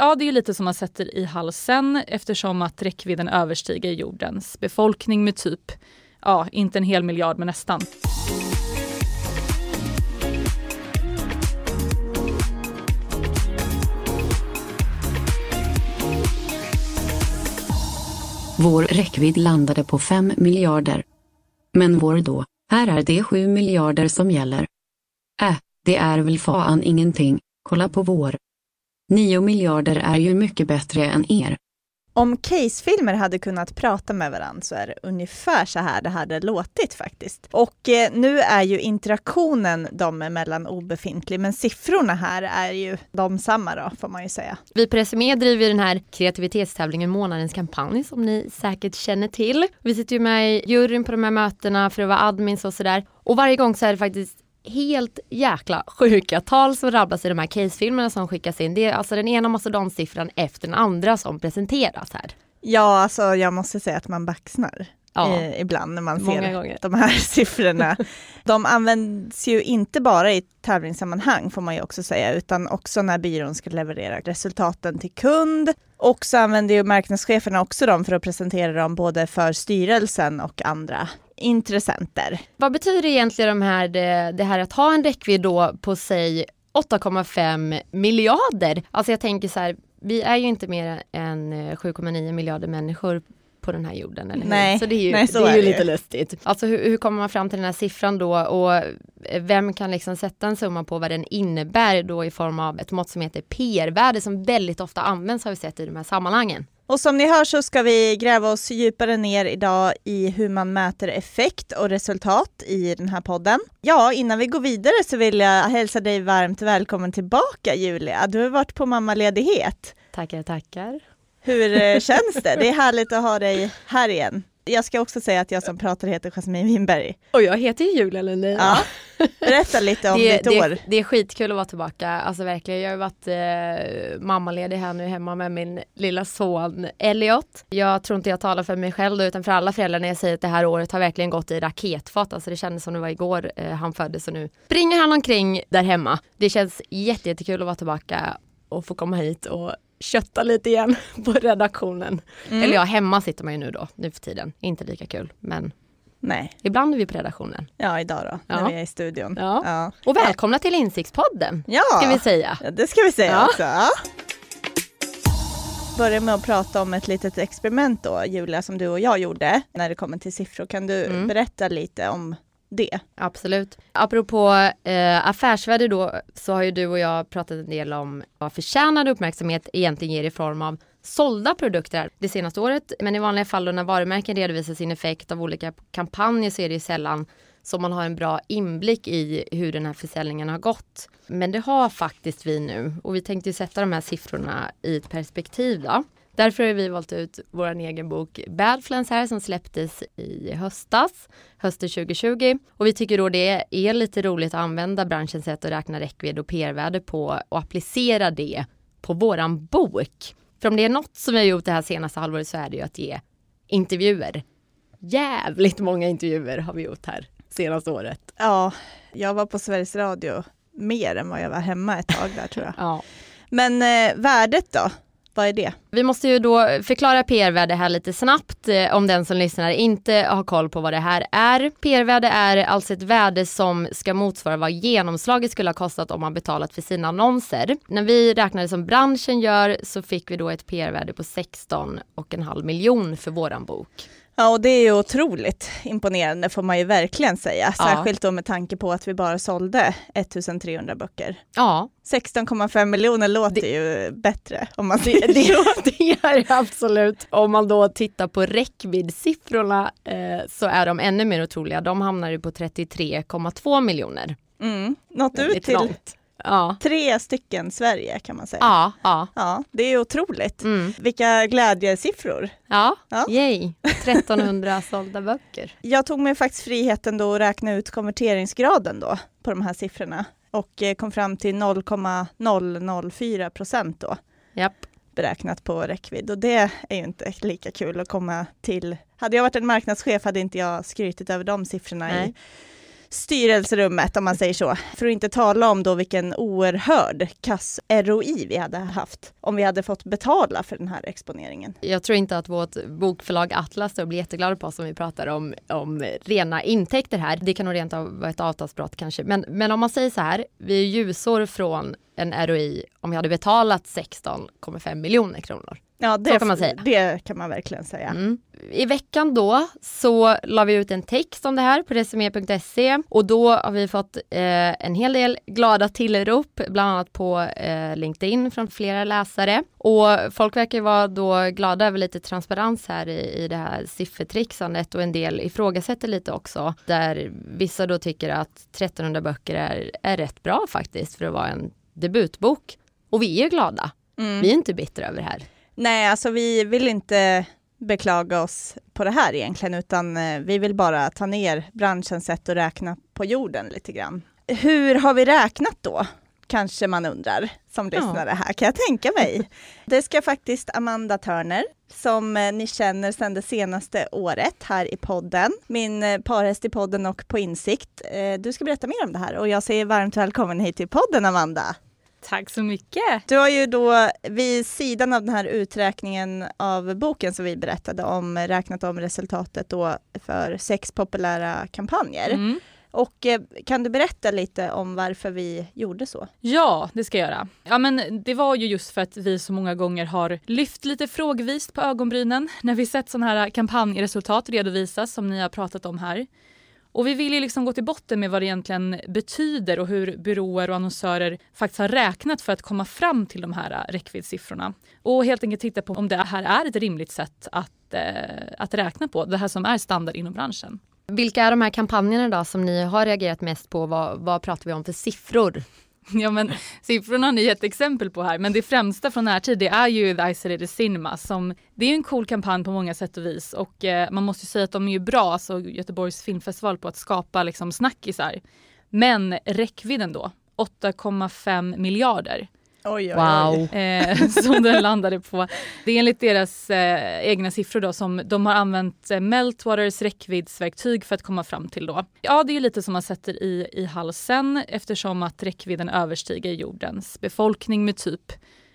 Ja, det är ju lite som man sätter i halsen eftersom att räckvidden överstiger jordens befolkning med typ, ja, inte en hel miljard men nästan. Vår räckvidd landade på 5 miljarder. Men vår då, här är det 7 miljarder som gäller. Det är väl fan ingenting, kolla på vår. 9 miljarder är ju mycket bättre än er. Om casefilmer hade kunnat prata med varandra så är det ungefär så här det hade låtit faktiskt. Och nu är ju interaktionen dem emellan obefintlig, men siffrorna här är ju de samma då, får man ju säga. Vi på Resumé driver den här kreativitetstävlingen, månadens kampanj, som ni säkert känner till. Vi sitter ju med i juryn på de här mötena för att vara admins och sådär. Och varje gång så är det faktiskt helt jäkla sjuka tal som rabblas i de här casefilmerna som skickas in. Det är alltså den ena mastodonsiffran efter den andra som presenteras här. Ja, alltså jag måste säga att man baxnar ibland när man ser de här siffrorna. De används ju inte bara i tävlingssammanhang, får man ju också säga, utan också när byrån ska leverera resultaten till kund. Och så använder ju marknadscheferna också dem för att presentera dem både för styrelsen och andra intressenter. Vad betyder egentligen det här att ha en räckvidd då på sig 8,5 miljarder? Alltså jag tänker så här, vi är ju inte mer än 7,9 miljarder människor på den här jorden, eller hur? Nej, så det är ju, lite lustigt. Alltså hur kommer man fram till den här siffran då, och vem kan liksom sätta en summa på vad den innebär då i form av ett mått som heter PR-värde som väldigt ofta används, har vi sett i de här sammanhangen. Och som ni hör så ska vi gräva oss djupare ner idag i hur man mäter effekt och resultat i den här podden. Ja, innan vi går vidare så vill jag hälsa dig varmt välkommen tillbaka, Julia. Du har varit på mammaledighet. Tackar. Hur känns det? Det är härligt att ha dig här igen. Jag ska också säga att jag som pratar heter Jasmine Wimberg. Och jag heter Julia Julel. Ja. Berätta lite om ditt år. Det är skitkul att vara tillbaka. Alltså verkligen, jag har varit mammaledig här nu hemma med min lilla son Elliot. Jag tror inte jag talar för mig själv då, utan för alla föräldrar när jag säger att det här året har verkligen gått i raketfart. Alltså det kändes som det var igår han föddes och nu springer han omkring där hemma. Det känns jättekul att vara tillbaka och få komma hit och kötta lite igen på redaktionen. Mm. Eller hemma sitter man ju nu för tiden. Inte lika kul, men nej. Ibland är vi på redaktionen. Ja, idag då, när vi är i studion. Ja. Ja. Och välkomna till Insiktspodden, ska vi säga. Ja, det ska vi säga också. Ja. Börja med att prata om ett litet experiment då, Julia, som du och jag gjorde när det kommer till siffror. Kan du berätta lite om det? Absolut. Apropå affärsvärde då, så har ju du och jag pratat en del om vad förtjänad uppmärksamhet egentligen ger i form av sålda produkter det senaste året. Men i vanliga fall då, när varumärken redovisar sin effekt av olika kampanjer, så är det ju sällan som man har en bra inblick i hur den här försäljningen har gått. Men det har faktiskt vi nu, och vi tänkte ju sätta de här siffrorna i ett perspektiv då. Därför har vi valt ut vår egen bok Bad Flens här, som släpptes i hösten 2020. Och vi tycker då det är lite roligt att använda branschens sätt att räkna räckvidd och PR-värde på och applicera det på våran bok. För om det är något som vi har gjort det här senaste halvåret så är det ju att ge intervjuer. Jävligt många intervjuer har vi gjort här senaste året. Ja, jag var på Sveriges Radio mer än vad jag var hemma ett tag där, tror jag. Ja. Men värdet då? Vad är det? Vi måste ju då förklara PR-värde här lite snabbt om den som lyssnar inte har koll på vad det här är. PR-värde är alltså ett värde som ska motsvara vad genomslaget skulle ha kostat om man betalat för sina annonser. När vi räknade som branschen gör så fick vi då ett PR-värde på 16,5 miljon för våran bok. Ja, och det är ju otroligt imponerande, får man ju verkligen säga. Särskilt då med tanke på att vi bara sålde 1300 böcker. Ja. 16,5 miljoner låter ju bättre om man säger det är absolut. Om man då tittar på räckviddsiffrorna så är de ännu mer otroliga. De hamnar ju på 33,2 miljoner. Mm, något ut till långt. Ja. 3 stycken Sverige kan man säga. Ja. Det är otroligt. Mm. Vilka glädjesiffror. Ja. Yay. 1300 sålda böcker. Jag tog mig faktiskt friheten då att räkna ut konverteringsgraden då på de här siffrorna. Och kom fram till 0,004% då. Japp. Beräknat på räckvidd. Och det är ju inte lika kul att komma till. Hade jag varit en marknadschef hade inte jag skrytit över de siffrorna i styrelserummet, om man säger så. För att inte tala om då vilken oerhörd kass ROI vi hade haft om vi hade fått betala för den här exponeringen. Jag tror inte att vårt bokförlag Atlas då blir jätteglada på oss om vi pratar om rena intäkter här. Det kan nog rent av vara ett avtalsbrott kanske. Men om man säger så här, vi är ljusår från en ROI om vi hade betalat 16,5 miljoner kronor. Ja, det kan man säga. Det kan man verkligen säga. Mm. I veckan då så la vi ut en text om det här på resumé.se och då har vi fått en hel del glada tillrop, bland annat på LinkedIn från flera läsare. Och folk verkar vara då glada över lite transparens här i det här siffertrixandet, och en del ifrågasätter lite också, där vissa då tycker att 1300 böcker är rätt bra faktiskt för att vara en debutbok. Och vi är glada. Mm. Vi är inte bittra över det här. Nej, alltså vi vill inte beklaga oss på det här egentligen, utan vi vill bara ta ner branschens sätt att räkna på jorden lite grann. Hur har vi räknat då? Kanske man undrar som lyssnare här, kan jag tänka mig. Det ska faktiskt Amanda Törner, som ni känner sedan det senaste året här i podden, min parhäst i podden och på Insikt. Du ska berätta mer om det här, och jag säger varmt välkommen hit till podden, Amanda. Tack så mycket. Du har ju då vid sidan av den här uträkningen av boken som vi berättade om räknat om resultatet då för 6 populära kampanjer. Mm. Och kan du berätta lite om varför vi gjorde så? Ja, det ska jag göra. Ja, men det var ju just för att vi så många gånger har lyft lite frågvist på ögonbrynen när vi sett sådana här kampanjresultat redovisas som ni har pratat om här. Och vi vill ju liksom gå till botten med vad det egentligen betyder och hur byråer och annonsörer faktiskt har räknat för att komma fram till de här räckviddssiffrorna. Och helt enkelt titta på om det här är ett rimligt sätt att räkna på, det här som är standard inom branschen. Vilka är de här kampanjerna då som ni har reagerat mest på? Vad pratar vi om för siffror? Ja, men siffrorna har ni gett exempel på här, men det främsta från närtid det är ju The Isolated Cinema, som det är en cool kampanj på många sätt och vis, och man måste ju säga att de är ju bra, så Göteborgs filmfestival, på att skapa liksom snackisar. Men räckvidden då, 8,5 miljarder. Oj, oj, wow. Som den landade på. Det är enligt deras egna siffror då, som de har använt Meltwaters räckviddsverktyg för att komma fram till då. Ja, det är ju lite som man sätter i halsen, eftersom att räckvidden överstiger jordens befolkning med typ,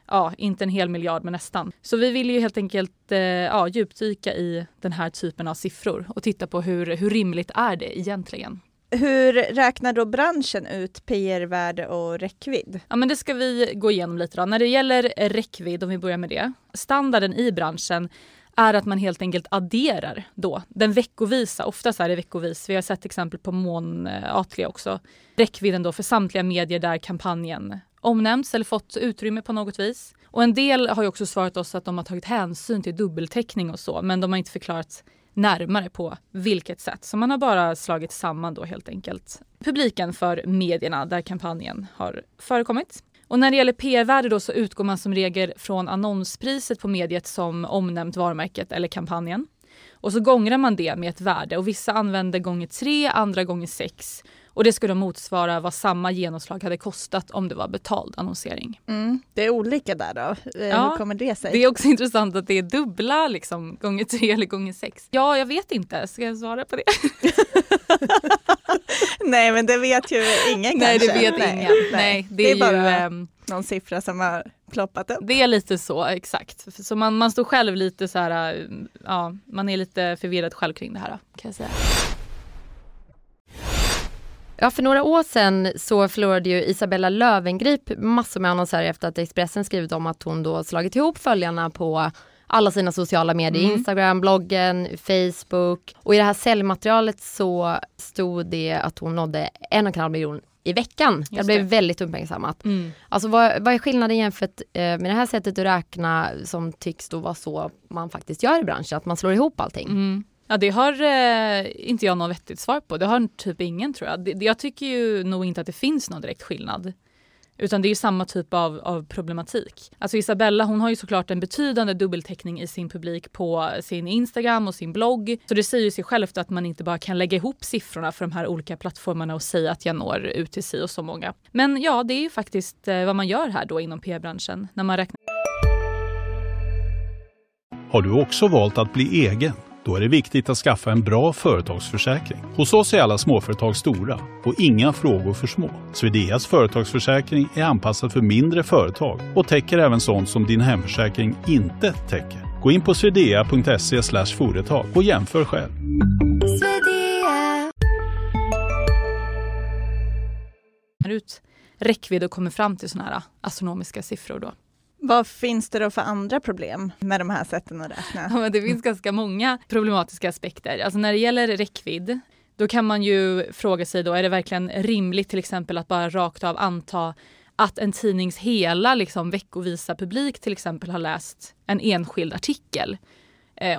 ja, inte en hel miljard men nästan. Så vi vill ju helt enkelt djupdyka i den här typen av siffror och titta på hur rimligt är det egentligen. Hur räknar då branschen ut PR-värde och räckvidd? Ja, men det ska vi gå igenom lite då. När det gäller räckvidd, om vi börjar med det. Standarden i branschen är att man helt enkelt adderar då den veckovisa, oftast är det veckovis. Vi har sett exempel på månatliga också. Räckvidden då för samtliga medier där kampanjen omnämns eller fått utrymme på något vis. Och en del har ju också svarat oss att de har tagit hänsyn till dubbeltäckning och så, men de har inte förklarat närmare på vilket sätt. Så man har bara slagit samman då helt enkelt publiken för medierna där kampanjen har förekommit. Och när det gäller PR-värde då så utgår man som regel från annonspriset på mediet som omnämnt varumärket eller kampanjen. Och så gångrar man det med ett värde, och vissa använder gånger 3, andra gånger 6. Och det skulle då motsvara vad samma genomslag hade kostat om det var betald annonsering. Mm, det är olika där då. Ja, hur kommer det sig? Det är också intressant att det är dubbla liksom, gånger 3 eller gånger 6. Ja, jag vet inte. Ska jag svara på det? Nej, men det vet ju ingen. Nej, kanske. Nej, det vet ingen. Nej, det är ju bara någon siffra som har ploppat upp. Det är lite så, exakt. Så man står själv lite så här, ja, man är lite förvirrad själv kring det här, kan jag säga. Ja, för några år sedan så förlorade ju Isabella Lövengrip massor med annonsörer efter att Expressen skrivit om att hon då slagit ihop följarna på alla sina sociala medier, Instagram, bloggen, Facebook. Och i det här säljmaterialet så stod det att hon nådde 1,5 miljon i veckan. Just jag blev det. Väldigt uppmärksammat. Mm. Alltså vad är skillnaden jämfört med det här sättet att räkna som tycks då vara så man faktiskt gör i branschen, att man slår ihop allting? Mm. Ja, det har inte jag något vettigt svar på. Det har typ ingen, tror jag. Jag tycker ju nog inte att det finns någon direkt skillnad. Utan det är ju samma typ av problematik. Alltså Isabella, hon har ju såklart en betydande dubbeltäckning i sin publik på sin Instagram och sin blogg. Så det säger ju sig självt att man inte bara kan lägga ihop siffrorna för de här olika plattformarna och säga att jag når ut till si och så många. Men ja, det är ju faktiskt vad man gör här då inom PR-branschen när man räknar. Har du också valt att bli egen? Då är det viktigt att skaffa en bra företagsförsäkring. Hos oss är alla småföretag stora och inga frågor för små. Svideas företagsförsäkring är anpassad för mindre företag och täcker även sånt som din hemförsäkring inte täcker. Gå in på svidea.se/företag och jämför själv. Svidea. Ut räckvidd och kommer fram till såna här astronomiska siffror då. Vad finns det då för andra problem med de här sätten att räkna? Ja, det finns ganska många problematiska aspekter. Alltså när det gäller räckvidd, då kan man ju fråga sig då, är det verkligen rimligt till exempel att bara rakt av anta att en tidnings hela liksom, veckovisa publik till exempel har läst en enskild artikel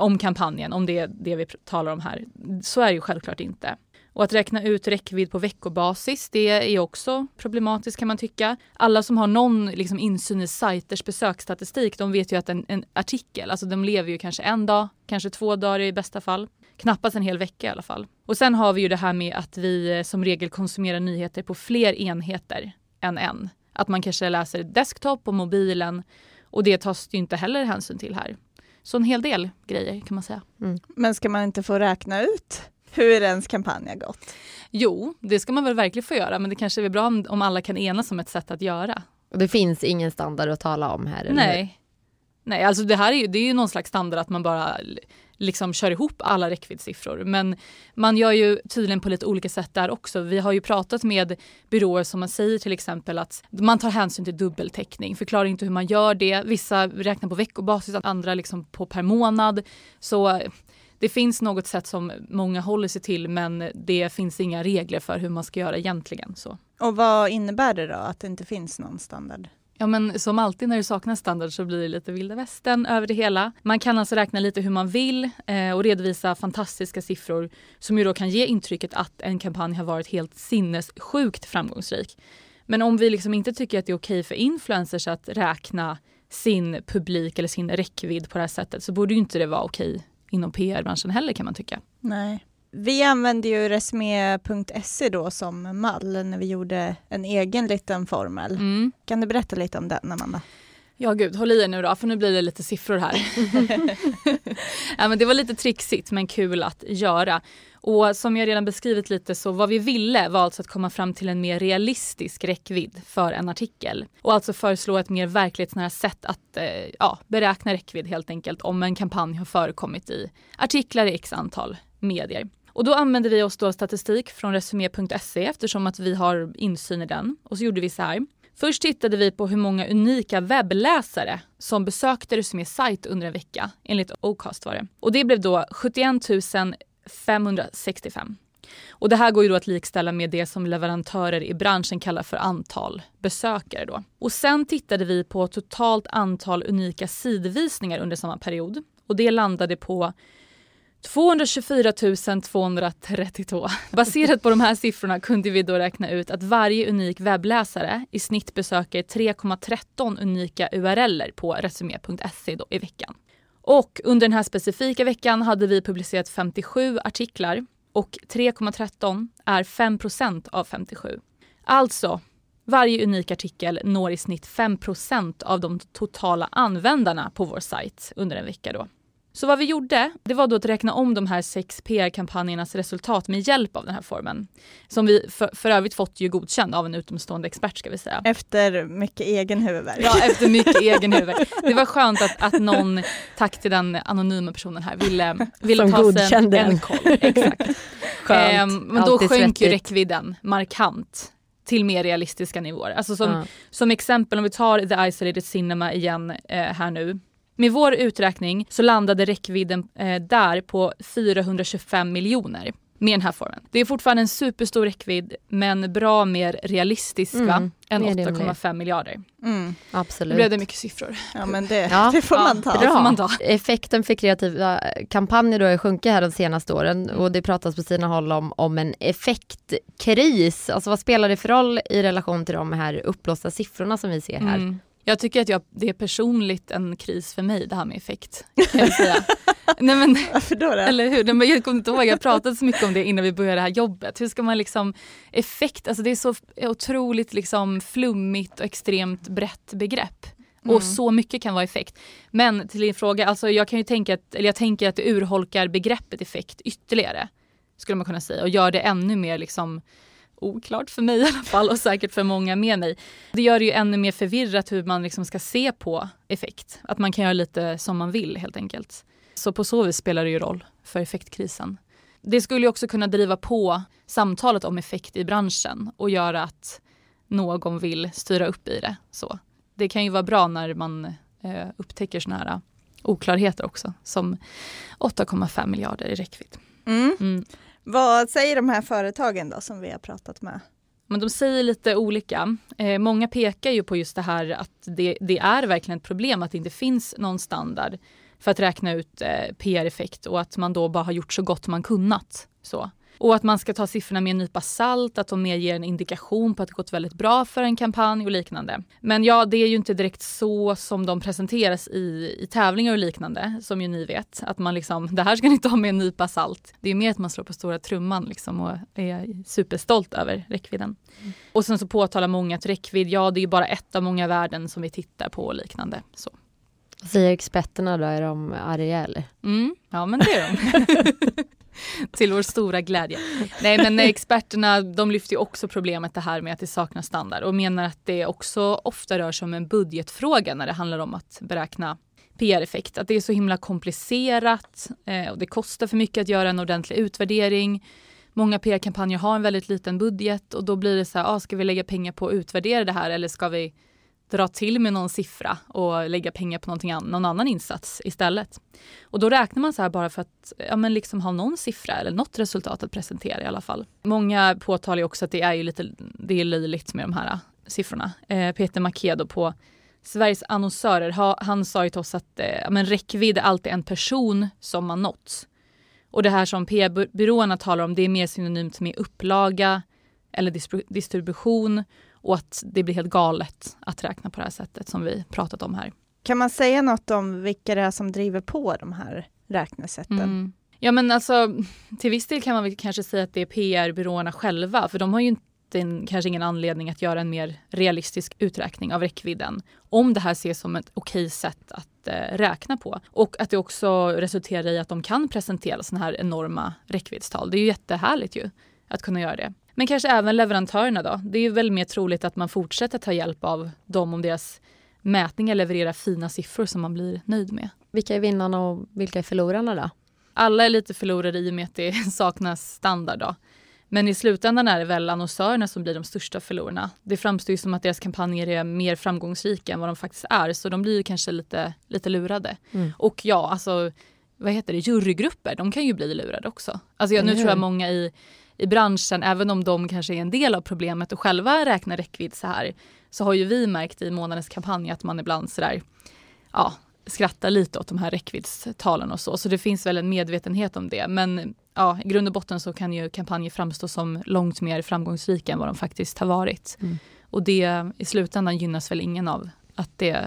om kampanjen, om det är det vi talar om här. Så är det ju självklart inte. Och att räkna ut räckvidd på veckobasis, det är också problematiskt kan man tycka. Alla som har någon liksom, insyn i sajters besöksstatistik, de vet ju att en artikel, alltså de lever ju kanske en dag, kanske 2 dagar i bästa fall. Knappast en hel vecka i alla fall. Och sen har vi ju det här med att vi som regel konsumerar nyheter på fler enheter än en. Att man kanske läser desktop och mobilen och det tas ju inte heller hänsyn till här. Så en hel del grejer kan man säga. Mm. Men ska man inte få räkna ut hur ens kampanj har gått? Jo, det ska man väl verkligen få göra. Men det kanske är bra om alla kan enas som ett sätt att göra. Och det finns ingen standard att tala om här? Eller? Nej. Nej, alltså det är ju någon slags standard att man bara liksom kör ihop alla räckviddsiffror. Men man gör ju tydligen på lite olika sätt där också. Vi har ju pratat med byråer som man säger till exempel att man tar hänsyn till dubbeltäckning. Förklarar inte hur man gör det. Vissa räknar på veckobasis, andra liksom på per månad. Så det finns något sätt som många håller sig till, men det finns inga regler för hur man ska göra egentligen. Så. Och vad innebär det då att det inte finns någon standard? Ja, men som alltid när det saknas standard så blir det lite vilda västern över det hela. Man kan alltså räkna lite hur man vill och redovisa fantastiska siffror som ju då kan ge intrycket att en kampanj har varit helt sinnessjukt framgångsrik. Men om vi liksom inte tycker att det är okej för influencers att räkna sin publik eller sin räckvidd på det här sättet så borde ju inte det vara okej inom PR-branschen heller kan man tycka. Nej. Vi använde ju resumé.se då som mall när vi gjorde en egen liten formel. Mm. Kan du berätta lite om den, Amanda? Ja gud, håll i er nu då, för nu blir det lite siffror här. Ja, men det var lite trixigt men kul att göra. Och som jag redan beskrivit lite så vad vi ville var alltså att komma fram till en mer realistisk räckvidd för en artikel. Och alltså föreslå ett mer verklighetsnära sätt att beräkna räckvidd helt enkelt om en kampanj har förekommit i artiklar i x antal medier. Och då använde vi oss då statistik från resumé.se eftersom att vi har insyn i den. Och så gjorde vi så här. Först tittade vi på hur många unika webbläsare som besökte Resumés sajt under en vecka, enligt Ocast var det. Och det blev då 71 565. Och det här går ju då att likställa med det som leverantörer i branschen kallar för antal besökare då. Och sen tittade vi på totalt antal unika sidvisningar under samma period. Och det landade på 224 232. Baserat på de här siffrorna kunde vi då räkna ut att varje unik webbläsare i snitt besöker 3,13 unika URL:er på resumé.se i veckan. Och under den här specifika veckan hade vi publicerat 57 artiklar och 3,13 är 5% av 57. Alltså, varje unik artikel når i snitt 5% av de totala användarna på vår sajt under en vecka då. Så vad vi gjorde, det var då att räkna om de här 6 PR-kampanjernas resultat med hjälp av den här formen. Som vi för övrigt fått ju godkänd av en utomstående expert ska vi säga. Efter mycket egen huvudvärk. Ja, efter mycket egen huvudvärk. Det var skönt att någon, tack till den anonyma personen här, ville ta sig en koll. Exakt. Skönt. Men då alltid sjönk ju räckvidden markant till mer realistiska nivåer. Alltså som exempel, om vi tar The Isolated Cinema igen här nu. Med vår uträkning så landade räckvidden där på 425 miljoner med den här formen. Det är fortfarande en superstor räckvidd men bra mer realistisk än 8,5 miljarder. Mm. Absolut. Nu blev det mycket siffror. Ja men det får man ta. Det får man ta. Effekten för kreativa kampanjer då har sjunkit här de senaste åren och det pratas på sina håll om en effektkris. Alltså vad spelar det för roll i relation till de här uppblåsta siffrorna som vi ser här? Mm. Jag tycker att det är personligt en kris för mig, det här med effekt, kan jag säga. Nej, men, varför då? Eller hur? Nej, men jag kommer inte ihåg, jag pratade så mycket om det innan vi började det här jobbet. Hur ska man liksom, effekt, alltså det är så otroligt liksom flummigt och extremt brett begrepp. Och så mycket kan vara effekt. Men till din fråga, alltså jag kan ju tänka att, eller jag tänker att det urholkar begreppet effekt ytterligare, skulle man kunna säga, och gör det ännu mer liksom oklart för mig i alla fall, och säkert för många med mig. Det gör det ju ännu mer förvirrat hur man liksom ska se på effekt. Att man kan göra lite som man vill helt enkelt. Så på så vis spelar det ju roll för effektkrisen. Det skulle ju också kunna driva på samtalet om effekt i branschen och göra att någon vill styra upp i det. Så det kan ju vara bra när man upptäcker såna här oklarheter också, som 8,5 miljarder i räckvidd. Vad säger de här företagen då som vi har pratat med? Men de säger lite olika. Många pekar ju på just det här att det är verkligen ett problem att det inte finns någon standard för att räkna ut PR-effekt, och att man då bara har gjort så gott man kunnat. Så. Och att man ska ta siffrorna med en nypa salt, att de mer ger en indikation på att det gått väldigt bra för en kampanj och liknande. Men ja, det är ju inte direkt så som de presenteras i tävlingar och liknande, som ju ni vet. Att man liksom, det här ska ni ta med en nypa salt. Det är ju mer att man slår på stora trumman liksom och är superstolt över räckvidden. Och sen så påtalar många att räckvidd, ja det är ju bara ett av många värden som vi tittar på och liknande, så. Säger experterna då, är de arga eller? Ja, men det är de. Till vår stora glädje. Nej, men experterna, de lyfter ju också problemet det här med att det saknas standard, och menar att det också ofta rör sig om en budgetfråga när det handlar om att beräkna PR-effekt. Att det är så himla komplicerat och det kostar för mycket att göra en ordentlig utvärdering. Många PR-kampanjer har en väldigt liten budget, och då blir det så här, ska vi lägga pengar på att utvärdera det här, eller ska vi dra till med någon siffra och lägga pengar på någon annan insats istället. Och då räknar man så här bara för att liksom ha någon siffra eller något resultat att presentera i alla fall. Många påtalar ju också att det är ju lite, det är löjligt med de här siffrorna. Peter Makedo på Sveriges annonsörer, han sa ju till oss att räckvidd är alltid en person som man nått. Och det här som PR-byråerna talar om, det är mer synonymt med upplaga eller distribution. Och att det blir helt galet att räkna på det här sättet som vi pratat om här. Kan man säga något om vilka det är som driver på de här räknesätten? Ja, men alltså till viss del kan man väl kanske säga att det är PR-byråerna själva. För de har ju kanske ingen anledning att göra en mer realistisk uträkning av räckvidden. Om det här ses som ett okej sätt att räkna på. Och att det också resulterar i att de kan presentera sådana här enorma räckviddstal. Det är ju jättehärligt ju att kunna göra det. Men kanske även leverantörerna då. Det är ju väl mer troligt att man fortsätter ta hjälp av dem om deras mätningar levererar fina siffror som man blir nöjd med. Vilka är vinnarna och vilka är förlorarna då? Alla är lite förlorare i och med att det saknas standard då. Men i slutändan är det väl annonsörerna som blir de största förlorarna. Det framstår ju som att deras kampanjer är mer framgångsrika än vad de faktiskt är. Så de blir ju kanske lite lurade. Och ja, alltså jurygrupper, de kan ju bli lurade också. Alltså nu tror jag många i branschen, även om de kanske är en del av problemet och själva räknar räckvidd så här, så har ju vi märkt i månadens kampanj att man ibland sådär, skrattar lite åt de här räckviddstalen och så. Så det finns väl en medvetenhet om det. Men i grund och botten så kan ju kampanjer framstå som långt mer framgångsrika än vad de faktiskt har varit. Och det i slutändan gynnas väl ingen av att det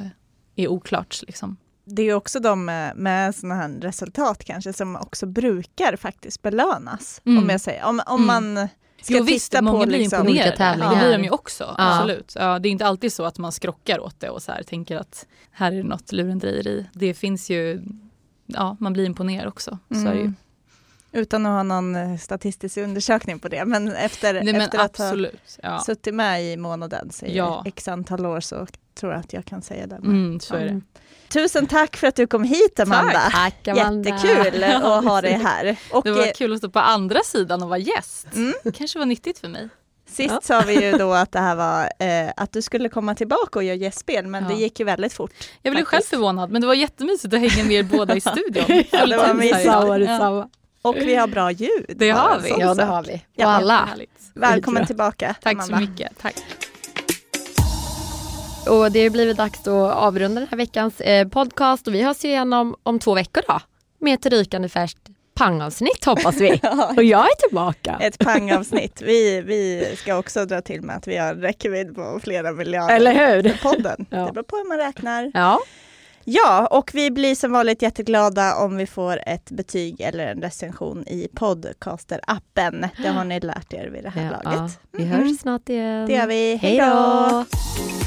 är oklart liksom. Det är ju också de med sådana här resultat kanske som också brukar faktiskt belönas. Om jag säger, om man ska titta på liksom olika tävlingar. Det blir de ju också, absolut. Ja, det är inte alltid så att man skrockar åt det och så här tänker att här är något lurendrejeri. Det finns ju, man blir imponerad också. Så är det ju. Utan att ha någon statistisk undersökning på det. Men efter att absolut, ha suttit med i månaden så x antal år så tror jag att jag kan säga det. Så är det. Tusen tack för att du kom hit, Amanda. Tack, Amanda. Jättekul att ha dig här. Och det var kul att stå på andra sidan och vara gäst. Det kanske var nyttigt för mig. Sist sa vi ju då att det här var att du skulle komma tillbaka och göra gästspel, men det gick ju väldigt fort. Jag blev själv förvånad, men det var jättemysigt att hänga med er båda i studion. Det var mysigt. Ja. Och vi har bra ljud. Det har vi. Ja, det har vi. Och alla. Välkommen tillbaka. Tack så mycket. Tack. Och det har blivit dags att avrunda den här veckans podcast. Och vi hörs igenom om 2 veckor då. Med ett rykande färskt pangavsnitt hoppas vi. Och jag är tillbaka. Ett pangavsnitt. Vi ska också dra till med att vi har en räckvidd på flera miljarder. Eller hur? För podden. Ja. Det beror på hur man räknar. Ja, och vi blir som vanligt jätteglada om vi får ett betyg eller en recension i podcaster-appen. Det har ni lärt er vid det här laget. Vi hörs snart igen. Det gör vi. Hej då!